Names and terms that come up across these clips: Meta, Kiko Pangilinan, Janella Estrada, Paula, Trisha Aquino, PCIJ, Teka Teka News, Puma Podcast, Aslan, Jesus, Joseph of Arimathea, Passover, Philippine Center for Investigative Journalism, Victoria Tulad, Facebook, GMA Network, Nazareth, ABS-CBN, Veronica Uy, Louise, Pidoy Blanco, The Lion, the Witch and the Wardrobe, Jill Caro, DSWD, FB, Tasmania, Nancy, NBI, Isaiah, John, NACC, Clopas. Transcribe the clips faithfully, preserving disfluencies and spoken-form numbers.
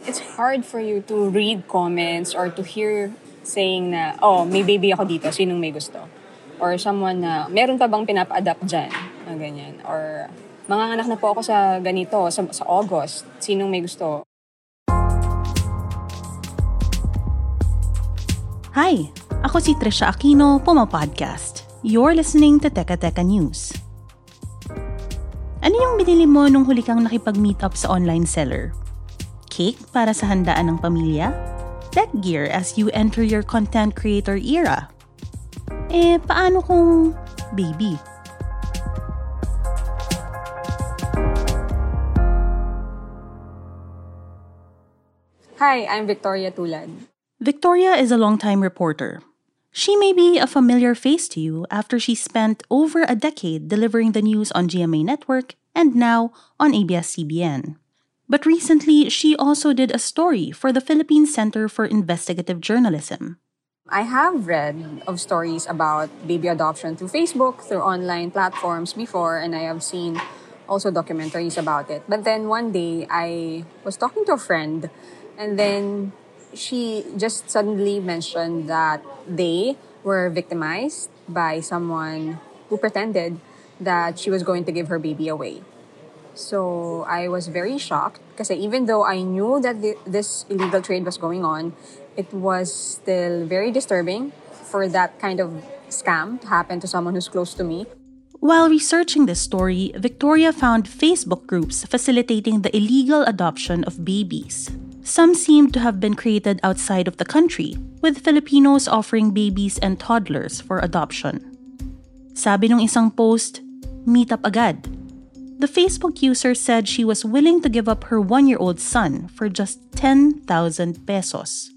It's hard for you to read comments or to hear saying na, oh, may baby ako dito, sinong may gusto? Or someone na, meron pa bang pinapa-adapt dyan? Na ganyan. Or, manganganak na po ako sa ganito, sa, sa August, sinong may gusto? Hi, ako si Trisha Aquino, Puma Podcast. You're listening to Teka Teka News. Ano yung binili mo nung huli kang nakipag-meet up sa online seller? Cake para sa handaan ng pamilya? Tech gear as you enter your content creator era? Eh, paano kung baby? Hi, I'm Victoria Tulad. Victoria is a longtime reporter. She may be a familiar face to you after she spent over a decade delivering the news on G M A Network and now on A B S C B N. But recently, she also did a story for the Philippine Center for Investigative Journalism. I have read of stories about baby adoption through Facebook, through online platforms before, and I have seen also documentaries about it. But then one day, I was talking to a friend, and then she just suddenly mentioned that they were victimized by someone who pretended that she was going to give her baby away. So I was very shocked kasi even though I knew that th- this illegal trade was going on, it was still very disturbing for that kind of scam to happen to someone who's close to me. While researching this story, Victoria found Facebook groups facilitating the illegal adoption of babies. Some seem to have been created outside of the country, with Filipinos offering babies and toddlers for adoption. Sabi nung isang post, meet up agad. The Facebook user said she was willing to give up her one-year-old son for just ten thousand pesos.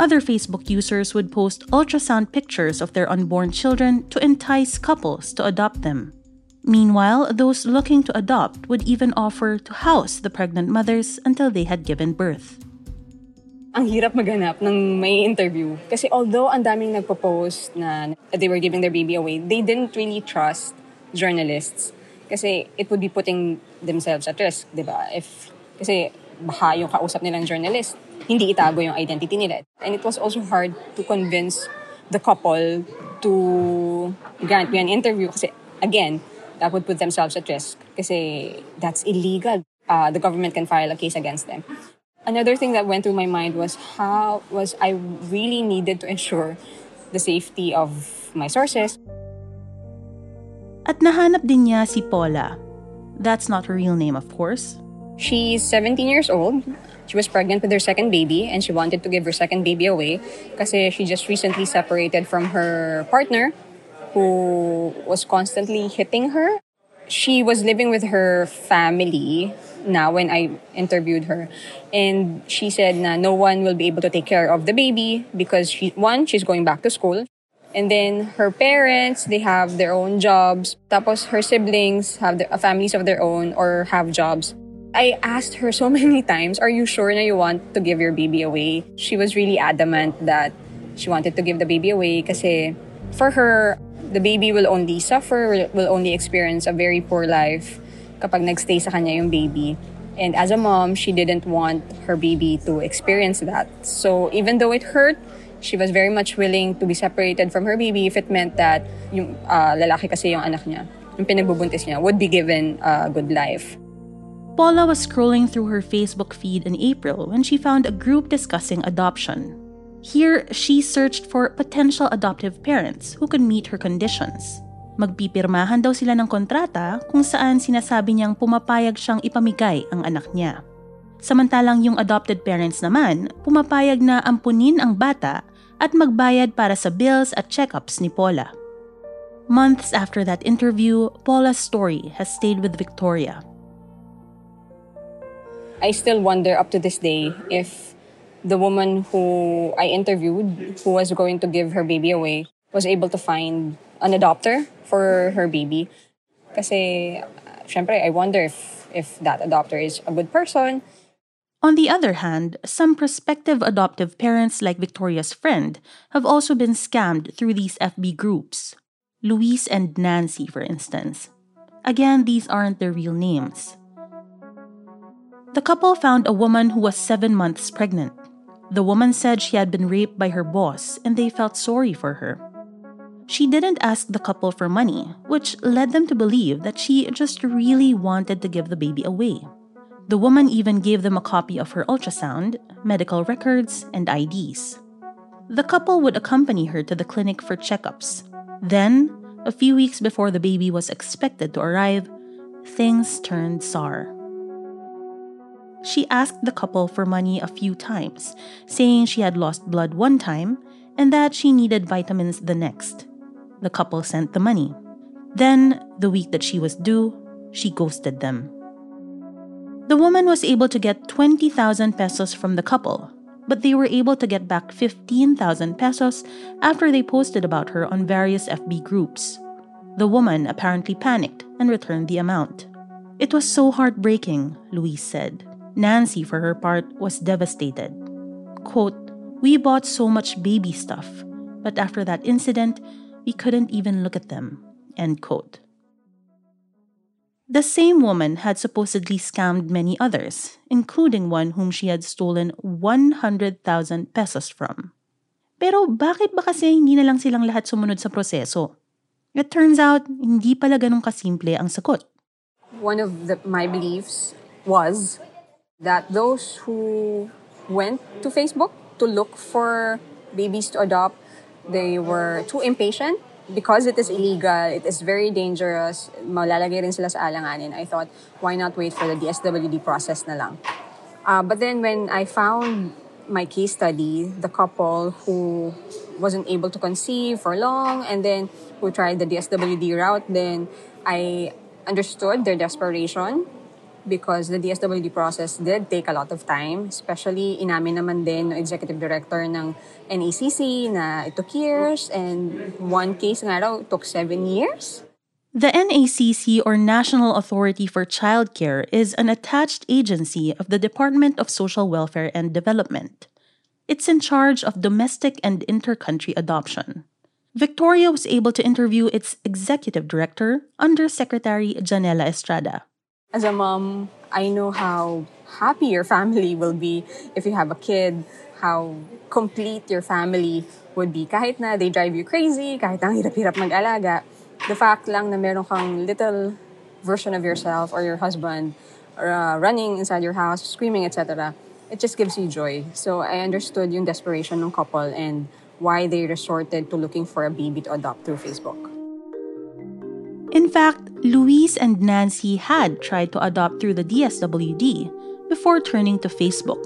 Other Facebook users would post ultrasound pictures of their unborn children to entice couples to adopt them. Meanwhile, those looking to adopt would even offer to house the pregnant mothers until they had given birth. Ang hirap maghanap ng may interview kasi although ang daming nagpo-post na they were giving their baby away, they didn't really trust journalists. Kasi it would be putting themselves at risk, di ba? If, kasi baka yung kausap nilang journalist, hindi itago yung identity nila. And it was also hard to convince the couple to grant me an interview. Kasi again, that would put themselves at risk. Kasi that's illegal. Uh, the government can file a case against them. Another thing that went through my mind was how was I really needed to ensure the safety of my sources. At nahanap din niya si Paula. That's not her real name, of course. She's seventeen years old. She was pregnant with her second baby and she wanted to give her second baby away kasi she just recently separated from her partner who was constantly hitting her. She was living with her family now when I interviewed her. And she said na no one will be able to take care of the baby because, she, one, she's going back to school. And then her parents, they have their own jobs. Tapos her siblings have their, families of their own or have jobs. I asked her so many times, are you sure na you want to give your baby away? She was really adamant that she wanted to give the baby away kasi for her, the baby will only suffer, will only experience a very poor life kapag nagstay sa kanya yung baby. And as a mom, she didn't want her baby to experience that. So even though it hurt, she was very much willing to be separated from her baby if it meant that yung uh, lalaki kasi yung anak niya, yung pinagbubuntis niya, would be given a good life. Paula was scrolling through her Facebook feed in April when she found a group discussing adoption. Here, she searched for potential adoptive parents who could meet her conditions. Magpipirmahan daw sila ng kontrata kung saan sinasabi niyang pumapayag siyang ipamigay ang anak niya. Samantalang yung adopted parents naman, pumapayag na ampunin ang bata at magbayad para sa bills at checkups ni Paula. Months after that interview, Paula's story has stayed with Victoria. I still wonder up to this day if the woman who I interviewed, who was going to give her baby away, was able to find an adopter for her baby. Kasi, syempre, I wonder if, if that adopter is a good person. On the other hand, some prospective adoptive parents like Victoria's friend have also been scammed through these F B groups. Louise and Nancy, for instance. Again, these aren't their real names. The couple found a woman who was seven months pregnant. The woman said she had been raped by her boss and they felt sorry for her. She didn't ask the couple for money, which led them to believe that she just really wanted to give the baby away. The woman even gave them a copy of her ultrasound, medical records, and I Ds. The couple would accompany her to the clinic for checkups. Then, a few weeks before the baby was expected to arrive, things turned sour. She asked the couple for money a few times, saying she had lost blood one time and that she needed vitamins the next. The couple sent the money. Then, the week that she was due, she ghosted them. The woman was able to get twenty thousand pesos from the couple, but they were able to get back fifteen thousand pesos after they posted about her on various F B groups. The woman apparently panicked and returned the amount. It was so heartbreaking, Louise said. Nancy, for her part, was devastated. Quote, "We bought so much baby stuff, but after that incident, we couldn't even look at them." End quote. The same woman had supposedly scammed many others, including one whom she had stolen one hundred thousand pesos from. Pero bakit ba kasi hindi na lang silang lahat sumunod sa proseso? It turns out, hindi pala ganun kasimple ang sagot. One of the, my beliefs was that those who went to Facebook to look for babies to adopt, they were too impatient. Because it is illegal, it is very dangerous, malalagay rin sila sa alanganin, I thought, why not wait for the D S W D process na lang? Uh, but then when I found my case study, the couple who wasn't able to conceive for long and then who tried the D S W D route, then I understood their desperation because the D S W D process did take a lot of time, especially inamin naman din ng executive director ng N A C C na it took years, and one case nga raw took seven years. The N A C C, or National Authority for Child Care, is an attached agency of the Department of Social Welfare and Development. It's in charge of domestic and inter-country adoption. Victoria was able to interview its executive director, Undersecretary Janella Estrada. As a mom, I know how happy your family will be if you have a kid, how complete your family would be. Kahit na they drive you crazy, kahit ang hirap-hirap mag-alaga, the fact lang na meron kang little version of yourself or your husband uh, running inside your house, screaming, et cetera, it just gives you joy. So I understood yung desperation ng couple and why they resorted to looking for a baby to adopt through Facebook. In fact, Louise and Nancy had tried to adopt through the D S W D before turning to Facebook.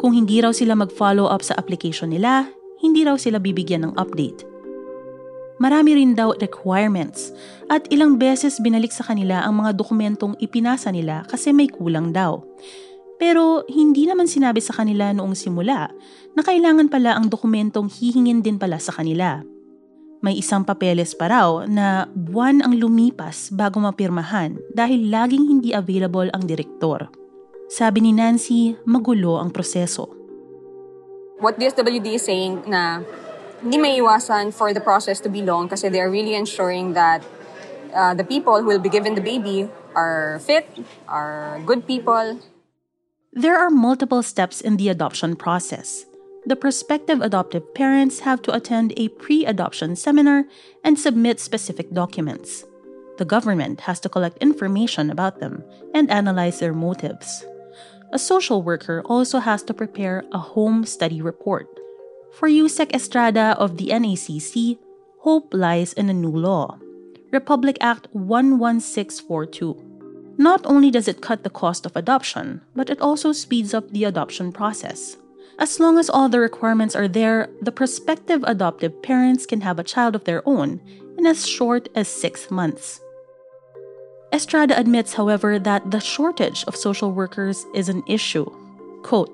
Kung hindi raw sila mag-follow up sa application nila, hindi raw sila bibigyan ng update. Marami rin daw requirements at ilang beses binalik sa kanila ang mga dokumentong ipinasa nila kasi may kulang daw. Pero hindi naman sinabi sa kanila noong simula na kailangan pala ang dokumentong hihingin din pala sa kanila. May isang papeles pa raw na buwan ang lumipas bago mapirmahan dahil laging hindi available ang direktor. Sabi ni Nancy, magulo ang proseso. What D S W D is saying na hindi may iwasan for the process to be long kasi they are really ensuring that uh, the people who will be given the baby are fit, are good people. There are multiple steps in the adoption process. The prospective adoptive parents have to attend a pre-adoption seminar and submit specific documents. The government has to collect information about them and analyze their motives. A social worker also has to prepare a home study report. For Yusek Estrada of the N A C C, hope lies in a new law, Republic Act one one six four two. Not only does it cut the cost of adoption, but it also speeds up the adoption process. As long as all the requirements are there, the prospective adoptive parents can have a child of their own in as short as six months. Estrada admits, however, that the shortage of social workers is an issue. Quote,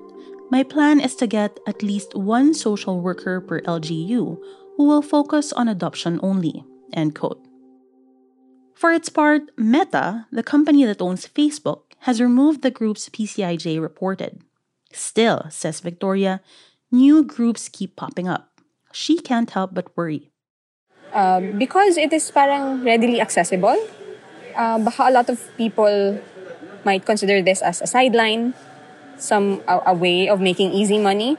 "My plan is to get at least one social worker per L G U who will focus on adoption only." End quote. For its part, Meta, the company that owns Facebook, has removed the groups P C I J reported. Still, says Victoria, new groups keep popping up. She can't help but worry. Uh, because it is parang readily accessible, uh, baka a lot of people might consider this as a sideline, some a, a way of making easy money.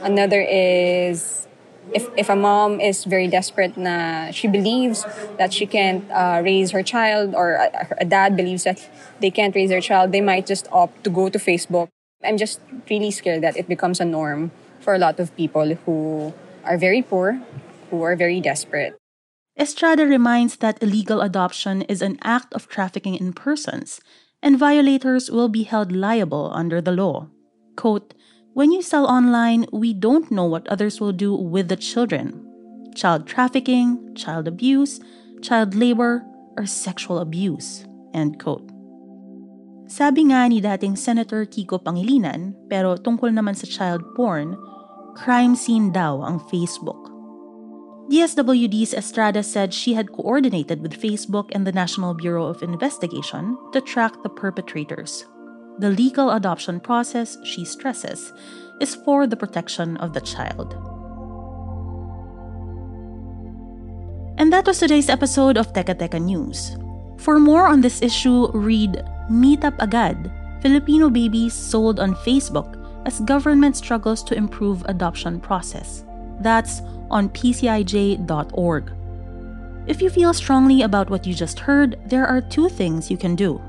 Another is if if a mom is very desperate na she believes that she can't uh, raise her child, or a, a dad believes that they can't raise their child, they might just opt to go to Facebook. I'm just really scared that it becomes a norm for a lot of people who are very poor, who are very desperate. Estrada reminds that illegal adoption is an act of trafficking in persons, and violators will be held liable under the law. Quote, "When you sell online, we don't know what others will do with the children. Child trafficking, child abuse, child labor, or sexual abuse." End quote. Sabi nga ni dating Senator Kiko Pangilinan, pero tungkol naman sa child porn, crime scene daw ang Facebook. D S W D's Estrada said she had coordinated with Facebook and the National Bureau of Investigation to track the perpetrators. The legal adoption process, she stresses, is for the protection of the child. And that was today's episode of Teka Teka News. For more on this issue, read Meetup Agad, Filipino Babies Sold on Facebook as Government Struggles to Improve Adoption Process. That's on P C I J dot org. If you feel strongly about what you just heard, there are two things you can do.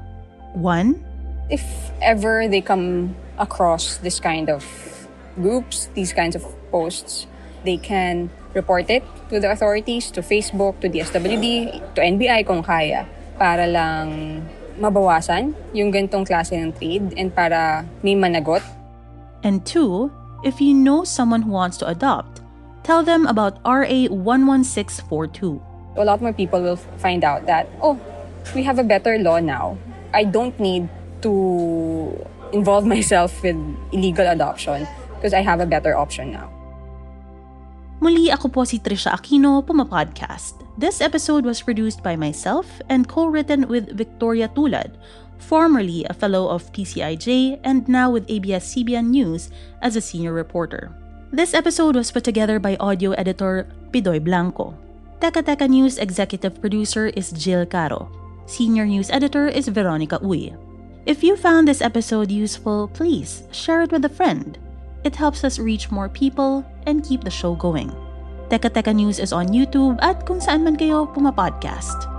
One, if ever they come across this kind of groups, these kinds of posts, they can report it to the authorities, to Facebook, to D S W D, to N B I kung kaya, para lang mabawasan yung ganitong klase ng trade and para may managot. And two, if you know someone who wants to adopt, tell them about R A one one six four two. A lot more people will find out that, oh, we have a better law now. I don't need to involve myself with illegal adoption because I have a better option now. Muli, ako po si Trisha Aquino, Puma Podcast. This episode was produced by myself and co-written with Victoria Tulad, formerly a fellow of P C I J and now with A B S C B N News as a senior reporter. This episode was put together by audio editor Pidoy Blanco. Teka Teka News executive producer is Jill Caro. Senior news editor is Veronica Uy. If you found this episode useful, please share it with a friend. It helps us reach more people and keep the show going. Teka Teka News is on YouTube at kung saan man kayo pumapodcast.